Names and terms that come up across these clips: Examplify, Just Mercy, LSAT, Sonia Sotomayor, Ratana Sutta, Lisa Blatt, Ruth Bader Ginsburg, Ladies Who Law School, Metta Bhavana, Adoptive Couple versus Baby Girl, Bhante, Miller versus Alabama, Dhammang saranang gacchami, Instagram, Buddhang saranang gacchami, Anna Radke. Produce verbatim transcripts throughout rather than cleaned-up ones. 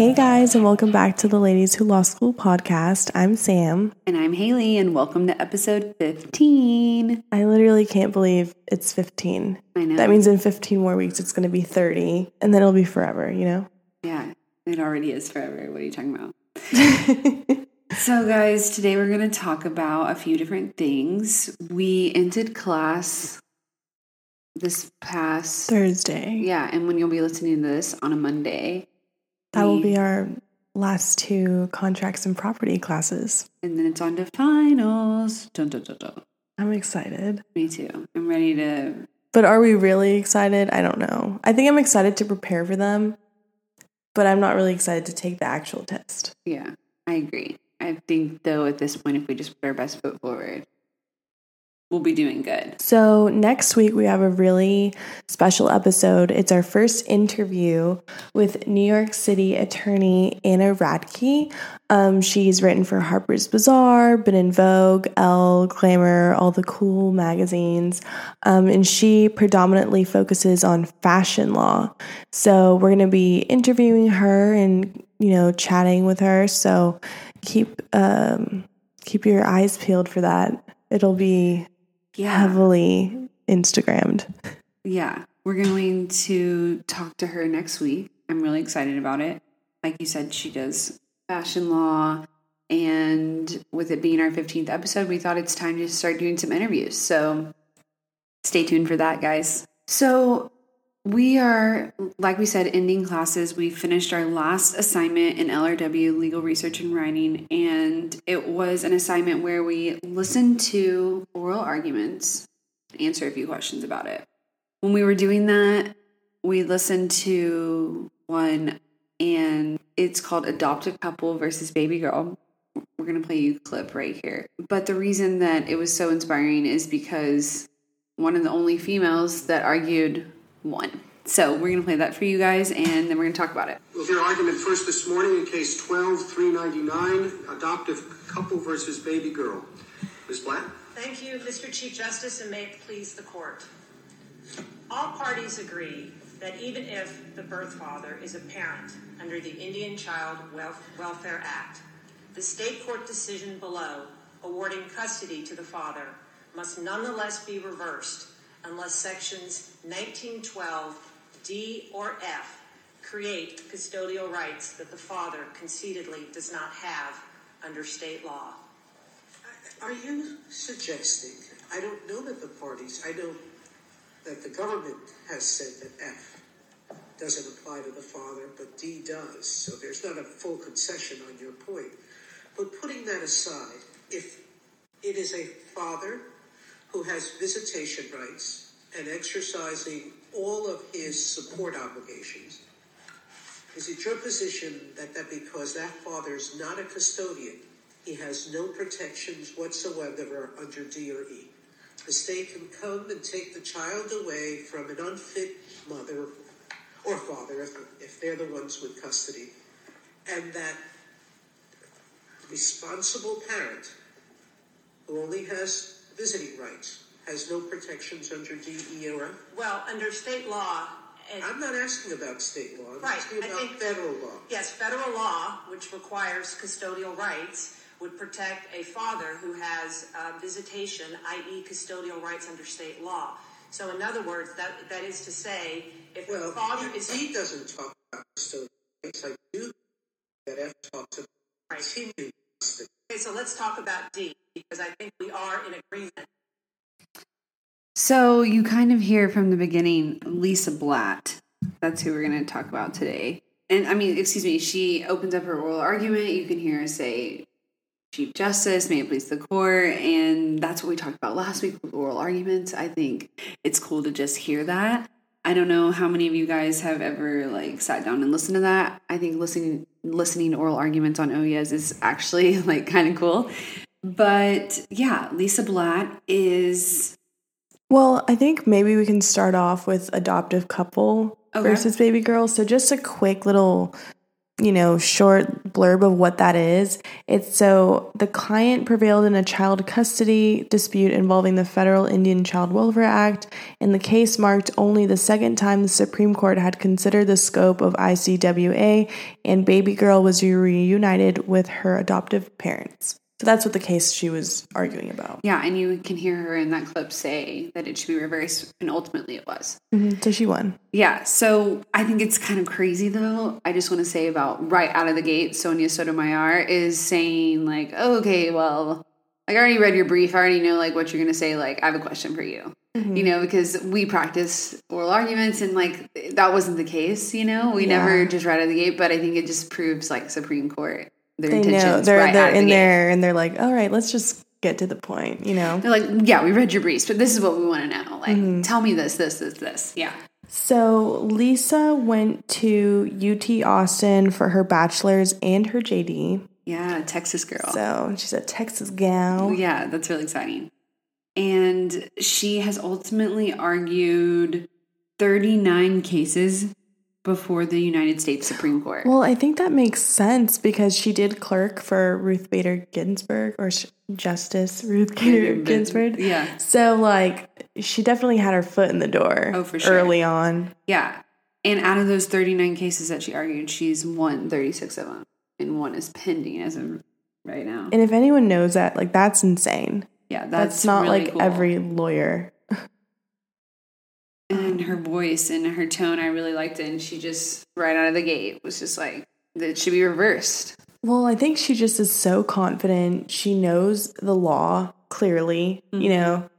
Hey guys, and welcome back to the Ladies Who Law School podcast. I'm Sam. And I'm Haley, and welcome to episode fifteen. I literally can't believe it's fifteen. I know. That means in fifteen more weeks it's going to be thirty, and then it'll be forever, you know? Yeah, it already is forever. What are you talking about? So guys, today we're going to talk about a few different things. We ended class this past... Thursday. Yeah, and when you'll be listening to this on a Monday... That will be our last two contracts and property classes. And then it's on to finals. Dun, dun, dun, dun. I'm excited. Me too. I'm ready to... But are we really excited? I don't know. I think I'm excited to prepare for them, but I'm not really excited to take the actual test. Yeah, I agree. I think, though, at this point, if we just put our best foot forward, we'll be doing good. So next week, we have a really special episode. It's our first interview with New York City attorney Anna Radke. Um, she's written for Harper's Bazaar, been in Vogue, Elle, Glamour, all the cool magazines. Um, and she predominantly focuses on fashion law. So we're going to be interviewing her and, you know, chatting with her. So keep, um, keep your eyes peeled for that. It'll be... Yeah. Heavily Instagrammed. Yeah. We're going to talk to her next week. I'm really excited about it. Like you said, she does fashion law. And with it being our fifteenth episode, we thought it's time to start doing some interviews. So stay tuned for that, guys. So we are, like we said, ending classes. We finished our last assignment in L R W, Legal Research and Writing, and it was an assignment where we listened to oral arguments and answer a few questions about it. When we were doing that, we listened to one, and it's called Adoptive Couple versus Baby Girl. We're going to play you a clip right here. But the reason that it was so inspiring is because one of the only females that argued... One. So we're going to play that for you guys, and then we're going to talk about it. We'll hear argument first this morning in case twelve three ninety-nine, Adoptive Couple versus Baby Girl. Miz Blatt? Thank you, Mister Chief Justice, and may it please the court. All parties agree that even if the birth father is a parent under the Indian Child Welfare Act, the state court decision below awarding custody to the father must nonetheless be reversed unless sections nineteen twelve, D, or F create custodial rights that the father concededly does not have under state law. Are you suggesting, I don't know that the parties, I know that the government has said that F doesn't apply to the father, but D does, so there's not a full concession on your point. But putting that aside, if it is a father who has visitation rights and exercising all of his support obligations, is it your position that, that because that father is not a custodian, he has no protections whatsoever under D or E? The state can come and take the child away from an unfit mother or father, if, if they're the ones with custody, and that responsible parent who only has visiting rights has no protections under D E R? Well, under state law... And I'm not asking about state law. I'm right, asking about think, federal law. Yes, federal law, which requires custodial rights, would protect a father who has uh, visitation, that is custodial rights under state law. So in other words, that that is to say, if well, the father is... he doesn't talk about custodial rights. I do that I've talked about continued custody. Okay, so let's talk about D, because I think we are in agreement. So you kind of hear from the beginning, Lisa Blatt, that's who we're going to talk about today. And I mean, excuse me, she opens up her oral argument. You can hear her say, Chief Justice, may it please the court. And that's what we talked about last week with oral arguments. I think it's cool to just hear that. I don't know how many of you guys have ever like sat down and listened to that. I think listening listening to oral arguments on O E S is actually like kind of cool. But yeah, Lisa Blatt is... Well, I think maybe we can start off with Adoptive Couple okay. versus Baby Girl. So just a quick little, you know, short blurb of what that is. It's so the client prevailed in a child custody dispute involving the federal Indian Child Welfare Act, and the case marked only the second time the Supreme Court had considered the scope of I C W A, and Baby Girl was reunited with her adoptive parents. So that's what the case she was arguing about. Yeah, and you can hear her in that clip say that it should be reversed, and ultimately it was. Mm-hmm. So she won. Yeah, so I think it's kind of crazy, though. I just want to say about right out of the gate, Sonia Sotomayor is saying, like, oh, okay, well, like, I already read your brief. I already know, like, what you're going to say. Like, I have a question for you, mm-hmm. you know, because we practice oral arguments, and, like, that wasn't the case, you know. We yeah. never just right out of the gate, but I think it just proves, like, Supreme Court. Their they know they're right they're the in game. There and they're like, all right, let's just get to the point, you know. They're like, yeah, we read your briefs, but this is what we want to know. Like, mm-hmm. tell me this, this, this, this. Yeah. So Lisa went to U T Austin for her bachelor's and her J D. Yeah, Texas girl. So she's a Texas gal. Yeah, that's really exciting. And she has ultimately argued thirty-nine cases before the United States Supreme Court. Well, I think that makes sense because she did clerk for Ruth Bader Ginsburg or Justice Ruth Bader Ginsburg. Yeah. So, like, she definitely had her foot in the door oh, for sure. early on. Yeah. And out of those thirty-nine cases that she argued, she's won thirty-six of them. And one is pending as of right now. And if anyone knows that, like, that's insane. Yeah, that's, that's not really like cool. Every lawyer. And her voice and her tone, I really liked it. And she just, right out of the gate, was just like, it should be reversed. Well, I think she just is so confident. She knows the law, clearly, mm-hmm. you know.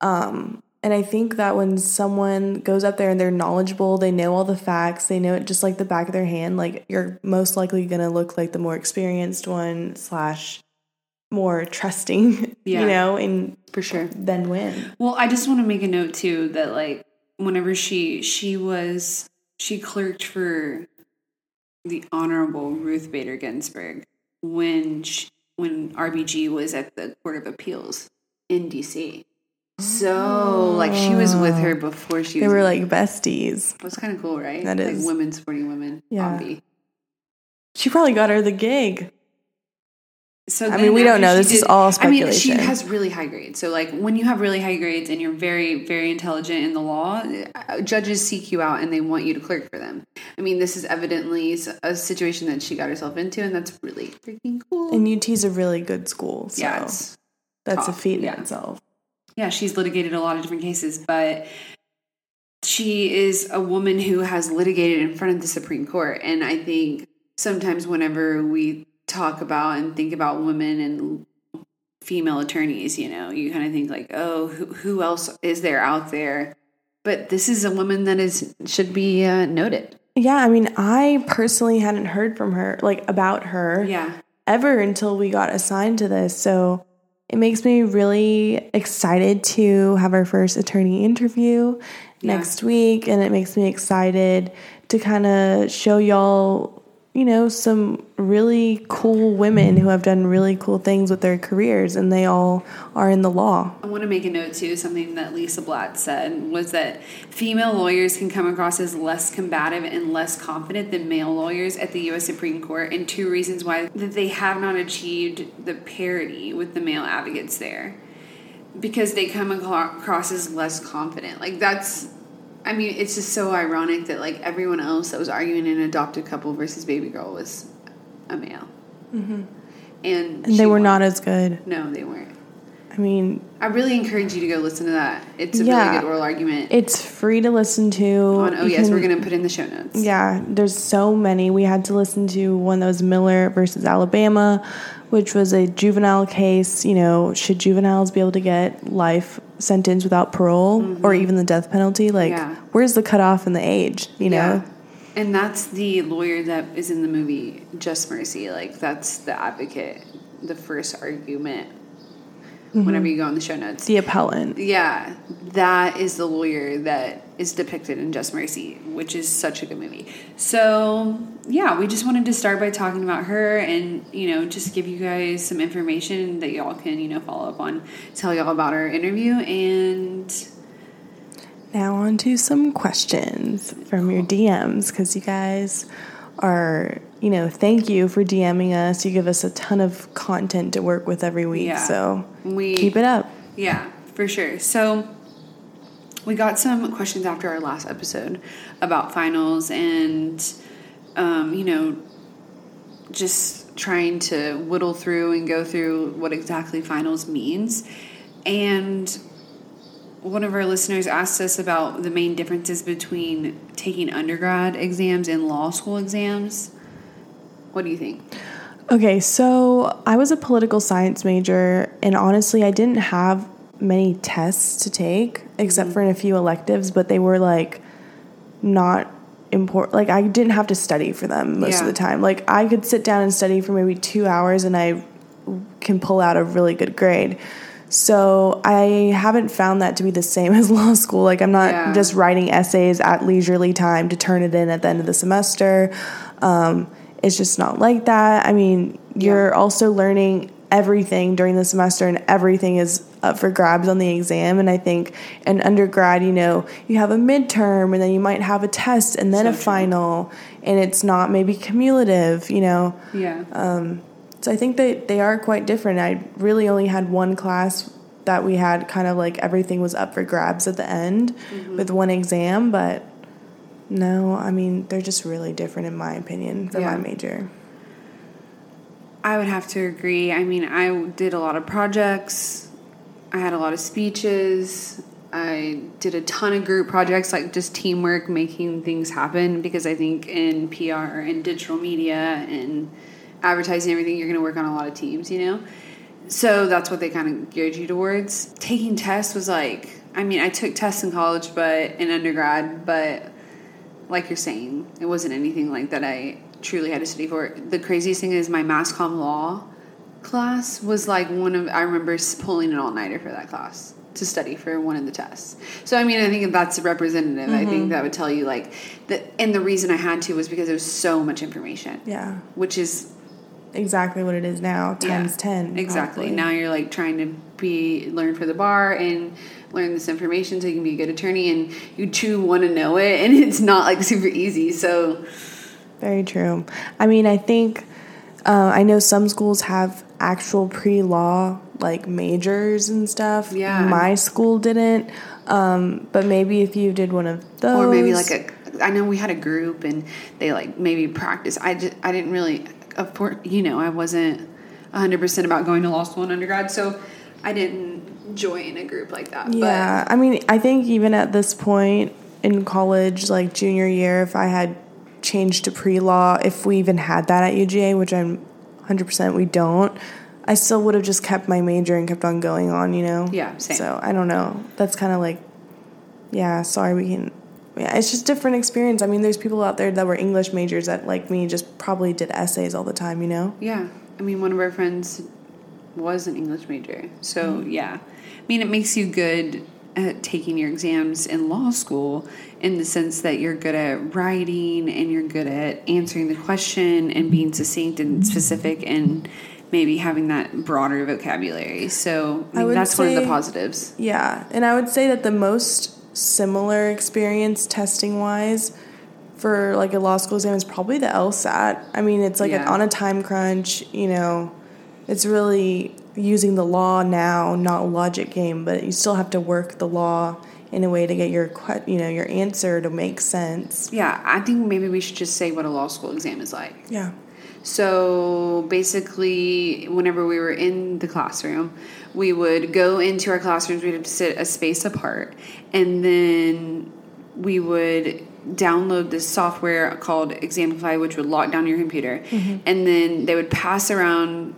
Um, and I think that when someone goes up there and they're knowledgeable, they know all the facts, they know it just like the back of their hand, like you're most likely going to look like the more experienced one slash more trusting, yeah. you know, and for sure then win. Well, I just want to make a note, too, that like, whenever she, she was, she clerked for the Honorable Ruth Bader Ginsburg when she, when R B G was at the Court of Appeals in D C So, like, she was with her before she they was. They were, like, besties. That's kind of cool, right? That is. Like, women supporting women. Yeah. Obby. She probably got her the gig. So I mean, we don't know. This did, is all speculation. I mean, she has really high grades. So, like, when you have really high grades and you're very, very intelligent in the law, judges seek you out and they want you to clerk for them. I mean, this is evidently a situation that she got herself into, and that's really freaking cool. And U T is a really good school. So yeah, that's tough. A feat in yeah. itself. Yeah, she's litigated a lot of different cases, but she is a woman who has litigated in front of the Supreme Court. And I think sometimes whenever we talk about and think about women and female attorneys, you know, you kind of think like, oh, who, who else is there out there? But this is a woman that is should be uh, noted. Yeah, I mean, I personally hadn't heard from her, like about her yeah. ever until we got assigned to this. So it makes me really excited to have our first attorney interview yeah. next week. And it makes me excited to kind of show y'all, you know, some really cool women who have done really cool things with their careers, and they all are in the law. I want to make a note, too, something that Lisa Blatt said was that female lawyers can come across as less combative and less confident than male lawyers at the U S Supreme Court, and two reasons why that they have not achieved the parity with the male advocates there. Because they come across as less confident. Like, that's... I mean, it's just so ironic that, like, everyone else that was arguing in Adoptive Couple versus Baby Girl was a male. Mm-hmm. And, and they were won. Not as good. No, they weren't. I mean, I really encourage you to go listen to that. It's a yeah, really good oral argument. It's free to listen to. On, oh, you yes, can, we're going to put in the show notes. Yeah, there's so many. We had to listen to one that was Miller versus Alabama, which was a juvenile case. You know, should juveniles be able to get life sentence without parole, mm-hmm, or even the death penalty? Like, yeah, where's the cutoff in the age, you know? Yeah. And that's the lawyer that is in the movie Just Mercy. Like, that's the advocate, the first argument, mm-hmm, whenever you go on the show notes. The appellant. Yeah. That is the lawyer that is depicted in Just Mercy, which is such a good movie. So, yeah, we just wanted to start by talking about her and, you know, just give you guys some information that y'all can, you know, follow up on, tell y'all about our interview, and... Now on to some questions from your D Ms, because you guys are, you know, thank you for DMing us. You give us a ton of content to work with every week, yeah, so we, keep it up. Yeah, for sure. So we got some questions after our last episode about finals and, um, you know, just trying to whittle through and go through what exactly finals means. And one of our listeners asked us about the main differences between taking undergrad exams and law school exams. What do you think? Okay, so I was a political science major, and honestly, I didn't have many tests to take, except mm-hmm, for in a few electives, but they were, like, not important. Like, I didn't have to study for them most yeah, of the time. Like, I could sit down and study for maybe two hours, and I can pull out a really good grade. So I haven't found that to be the same as law school. Like, I'm not yeah, just writing essays at leisurely time to turn it in at the end of the semester. Um, it's just not like that. I mean, you're yeah, also learning everything during the semester, and everything is up for grabs on the exam. And I think in undergrad, you know, you have a midterm, and then you might have a test, and then so a true, final, and it's not maybe cumulative, you know? Yeah. Um, So I think that they are quite different. I really only had one class that we had kind of like everything was up for grabs at the end, mm-hmm, with one exam. But no, I mean, they're just really different in my opinion for yeah, my major. I would have to agree. I mean, I did a lot of projects. I had a lot of speeches. I did a ton of group projects, like just teamwork, making things happen, because I think in P R and digital media and advertising, everything, you're going to work on a lot of teams, you know? So that's what they kind of geared you towards. Taking tests was like, I mean, I took tests in college, but in undergrad, but like you're saying, it wasn't anything like that I truly had to study for. The craziest thing is my mass comm law class was like one of, I remember pulling an all-nighter for that class to study for one of the tests. So, I mean, I think that's representative. Mm-hmm. I think that would tell you like, the, and the reason I had to was because there was so much information. Yeah. Which is exactly what it is now, times yeah, ten. Exactly. Probably. Now you're like trying to be learn for the bar and learn this information so you can be a good attorney, and you too want to know it, and it's not like super easy. So very true. I mean, I think uh, I know some schools have actual pre-law like majors and stuff. Yeah. My school didn't, um, but maybe if you did one of those, or maybe like a. I know we had a group and they like maybe practice. I just, I didn't really. Of course, you know, I wasn't one hundred percent about going to law school in undergrad, so I didn't join a group like that. Yeah, but I mean, I think even at this point in college, like junior year, if I had changed to pre-law, if we even had that at U G A, which I'm one hundred percent we don't, I still would have just kept my major and kept on going on, you know? Yeah, same. So, I don't know. That's kind of like, yeah, sorry, we can... Yeah, it's just different experience. I mean, there's people out there that were English majors that, like me, just probably did essays all the time, you know? Yeah. I mean, one of our friends was an English major. So, mm-hmm, yeah. I mean, it makes you good at taking your exams in law school in the sense that you're good at writing and you're good at answering the question and being succinct and specific and maybe having that broader vocabulary. So, I mean, I would that's say, one of the positives. Yeah. And I would say that the most... similar experience testing wise for like a law school exam is probably the LSAT. I mean, it's like yeah, an, on a time crunch, you know, it's really using the law now, not a logic game, but you still have to work the law in a way to get your, you know, your answer to make sense. Yeah. I think maybe we should just say what a law school exam is like. Yeah. So basically, whenever we were in the classroom, we would go into our classrooms, we'd have to sit a space apart, and then we would download this software called Examplify, which would lock down your computer, mm-hmm. and then they would pass around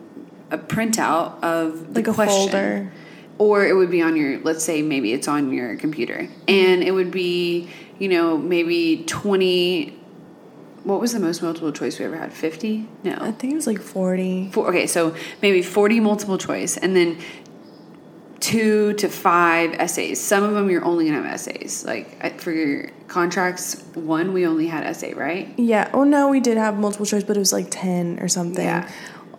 a printout of the like a question. Folder. Or it would be on your, let's say maybe it's on your computer, mm-hmm. and it would be, you know, maybe twenty. What was the most multiple choice we ever had? fifty? No. I think it was like forty. Four, okay, so maybe forty multiple choice, and then two to five essays. Some of them you're only going to have essays. Like for your contracts, one, we only had essay, right? Yeah. Oh, no, we did have multiple choice, but it was like ten or something. Yeah.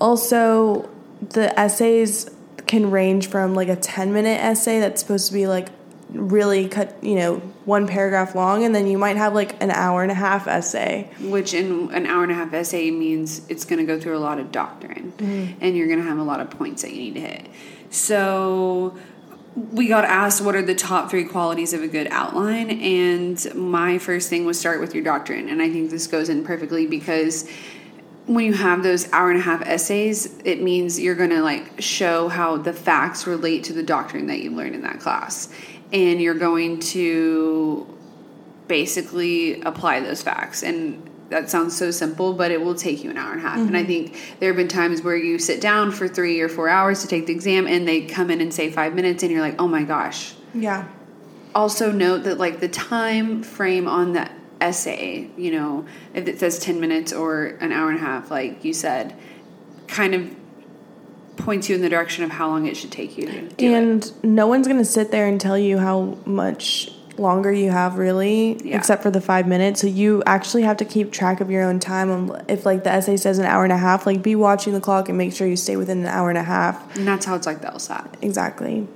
Also, the essays can range from like a ten-minute essay that's supposed to be like really cut, you know, one paragraph long, and then you might have like an hour and a half essay. Which in an hour and a half essay means it's going to go through a lot of doctrine, mm-hmm. and you're going to have a lot of points that you need to hit. So we got asked what are the top three qualities of a good outline, and my first thing was start with your doctrine. And I think this goes in perfectly because when you have those hour and a half essays, it means you're going to like show how the facts relate to the doctrine that you learned in that class. And you're going to basically apply those facts. And that sounds so simple, but it will take you an hour and a half. Mm-hmm. And I think there have been times where you sit down for three or four hours to take the exam, and they come in and say five minutes, and you're like, oh my gosh. Yeah. Also note that like the time frame on the essay, you know, if it says ten minutes or an hour and a half, like you said, kind of points you in the direction of how long it should take you to do and it. No one's going to sit there and tell you how much longer you have, really, yeah. except for the five minutes. So you actually have to keep track of your own time. If, like, the essay says an hour and a half, like, be watching the clock and make sure you stay within an hour and a half. And that's how it's like the LSAT. Exactly.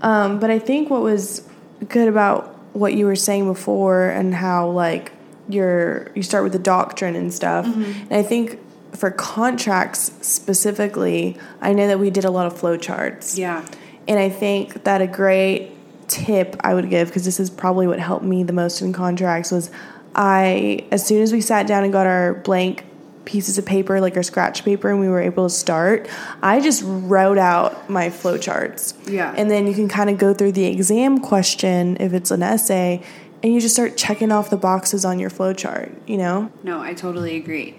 Um, but I think what was good about what you were saying before and how, like, you're, you start with the doctrine and stuff, mm-hmm. and I think for contracts specifically, I know that we did a lot of flow charts. Yeah. And I think that a great tip I would give, because this is probably what helped me the most in contracts, was I, as soon as we sat down and got our blank pieces of paper, like our scratch paper, and we were able to start, I just wrote out my flow charts. Yeah. And then you can kind of go through the exam question if it's an essay, and you just start checking off the boxes on your flow chart, you know? No, I totally agree.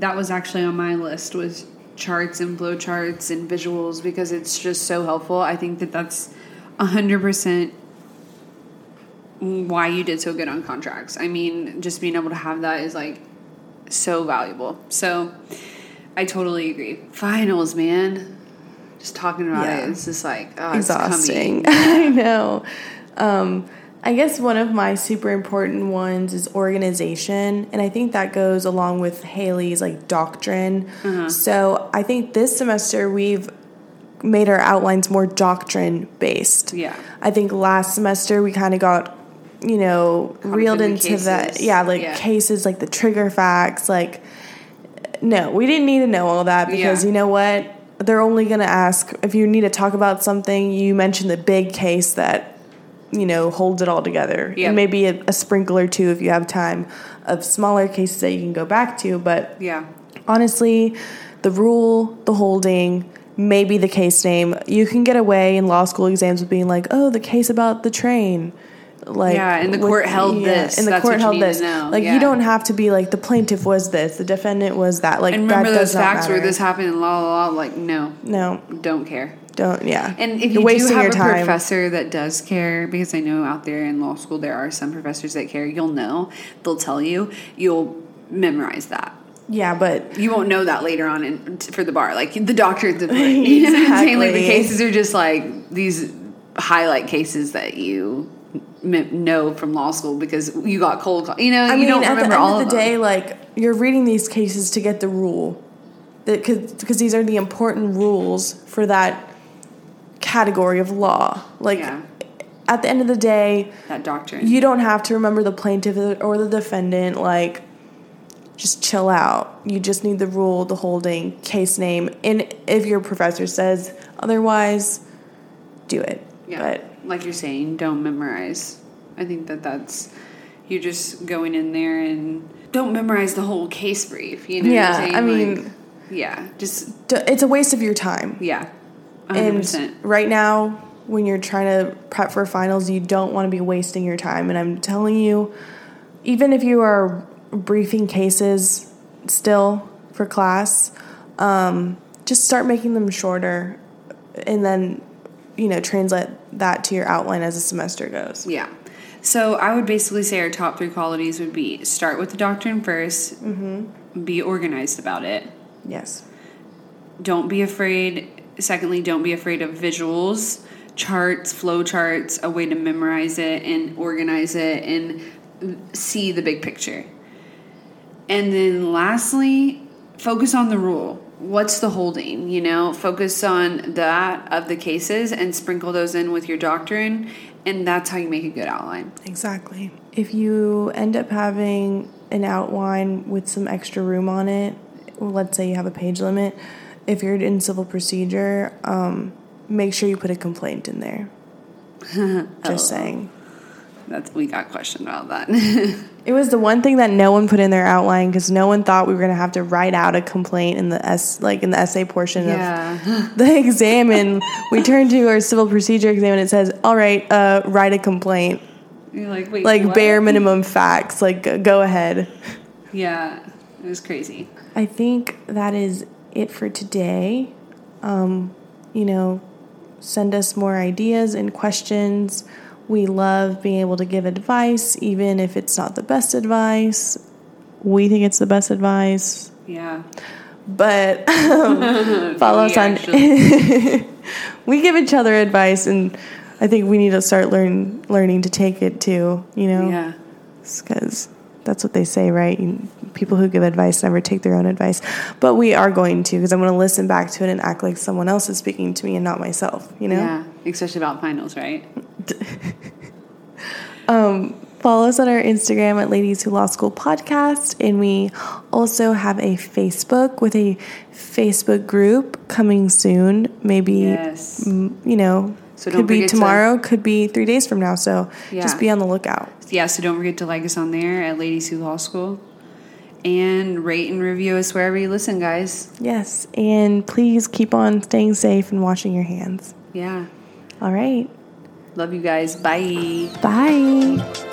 That was actually on my list, was charts and flowcharts and visuals, because it's just so helpful. I think that that's one hundred percent why you did so good on contracts. I mean, just being able to have that is, like, so valuable. So I totally agree. Finals, man. Just talking about yeah. it, it's just like, oh, exhausting. It's coming. I know. Um I guess one of my super important ones is organization, and I think that goes along with Haley's, like, doctrine. Uh-huh. So I think this semester we've made our outlines more doctrine-based. Yeah. I think last semester we kind of got, you know, Confident reeled into cases. that. Yeah, like, yeah. cases, like the trigger facts. Like, no, we didn't need to know all that because, yeah. you know what? They're only going to ask, if you need to talk about something, you mentioned the big case that, you know, holds it all together. Yep. And maybe a, a sprinkle or two if you have time of smaller cases that you can go back to. But yeah, honestly, the rule, the holding, maybe the case name. You can get away in law school exams with being like, oh, the case about the train. Like, yeah, and the court with, held yeah, this. And the That's court held this. Like, yeah. you don't have to be like, the plaintiff was this, the defendant was that. Like, and remember that those facts matter. Where this happened in law, law, law, like, no. No. Don't care. Don't, yeah. And if you do have a time. professor that does care, because I know out there in law school there are some professors that care, you'll know. They'll tell you. You'll memorize that. Yeah, but you won't know that later on in, for the bar. Like, the doctrines of it. Exactly. You know what I'm saying? Like, the cases are just, like, these highlight cases that you know from law school because you got cold call. You know, I mean, you don't remember all of them. At the end of the day, like, you're reading these cases to get the rule. Because these are the important rules for that category of law. Like, yeah. at the end of the day, that doctrine. You don't have to remember the plaintiff or the defendant. Like, just chill out. You just need the rule, the holding, case name, and if your professor says otherwise, do it. Yeah. But like you're saying, don't memorize. I think that that's you're just going in there and don't memorize the whole case brief. You know? Yeah. What I'm saying? I mean. Like, Yeah. Just it's a waste of your time. Yeah. one hundred percent. And right now, when you're trying to prep for finals, you don't want to be wasting your time. And I'm telling you, even if you are briefing cases still for class, um, just start making them shorter and then, you know, translate that to your outline as the semester goes. Yeah. So I would basically say our top three qualities would be start with the doctrine first, mm-hmm. be organized about it. Yes. Don't be afraid. Secondly, don't be afraid of visuals, charts, flow charts, a way to memorize it and organize it and see the big picture. And then lastly, focus on the rule. What's the holding, you know? Focus on that of the cases and sprinkle those in with your doctrine, and that's how you make a good outline. Exactly. If you end up having an outline with some extra room on it, let's say you have a page limit, if you're in civil procedure, um, make sure you put a complaint in there. Just oh. saying. That's, we got questioned about that. It was the one thing that no one put in their outline because no one thought we were going to have to write out a complaint in the es- like in the essay portion yeah. of the exam. And we turned to our civil procedure exam and it says, all right, uh, write a complaint. You're like, wait, like what? Bare minimum facts. Like, go ahead. Yeah, it was crazy. I think that is it for today. Um, you know, send us more ideas and questions. We love being able to give advice, even if it's not the best advice. We think it's the best advice. Yeah. But um, follow us on... We give each other advice, and I think we need to start learn, learning to take it, too, you know? Yeah. Because that's what they say, right? You, people who give advice never take their own advice. But we are going to, because I'm going to listen back to it and act like someone else is speaking to me and not myself, you know? Yeah, especially about finals, right? um, follow us on our Instagram at Ladies Who Law School Podcast, and we also have a Facebook with a Facebook group coming soon. Maybe yes. m- you know, so could be tomorrow, to, could be three days from now. So yeah. just be on the lookout. Yeah, so don't forget to like us on there at Ladies Who Law School, and rate and review us wherever you listen, guys. Yes, and please keep on staying safe and washing your hands. Yeah. All right. Love you guys. Bye. Bye.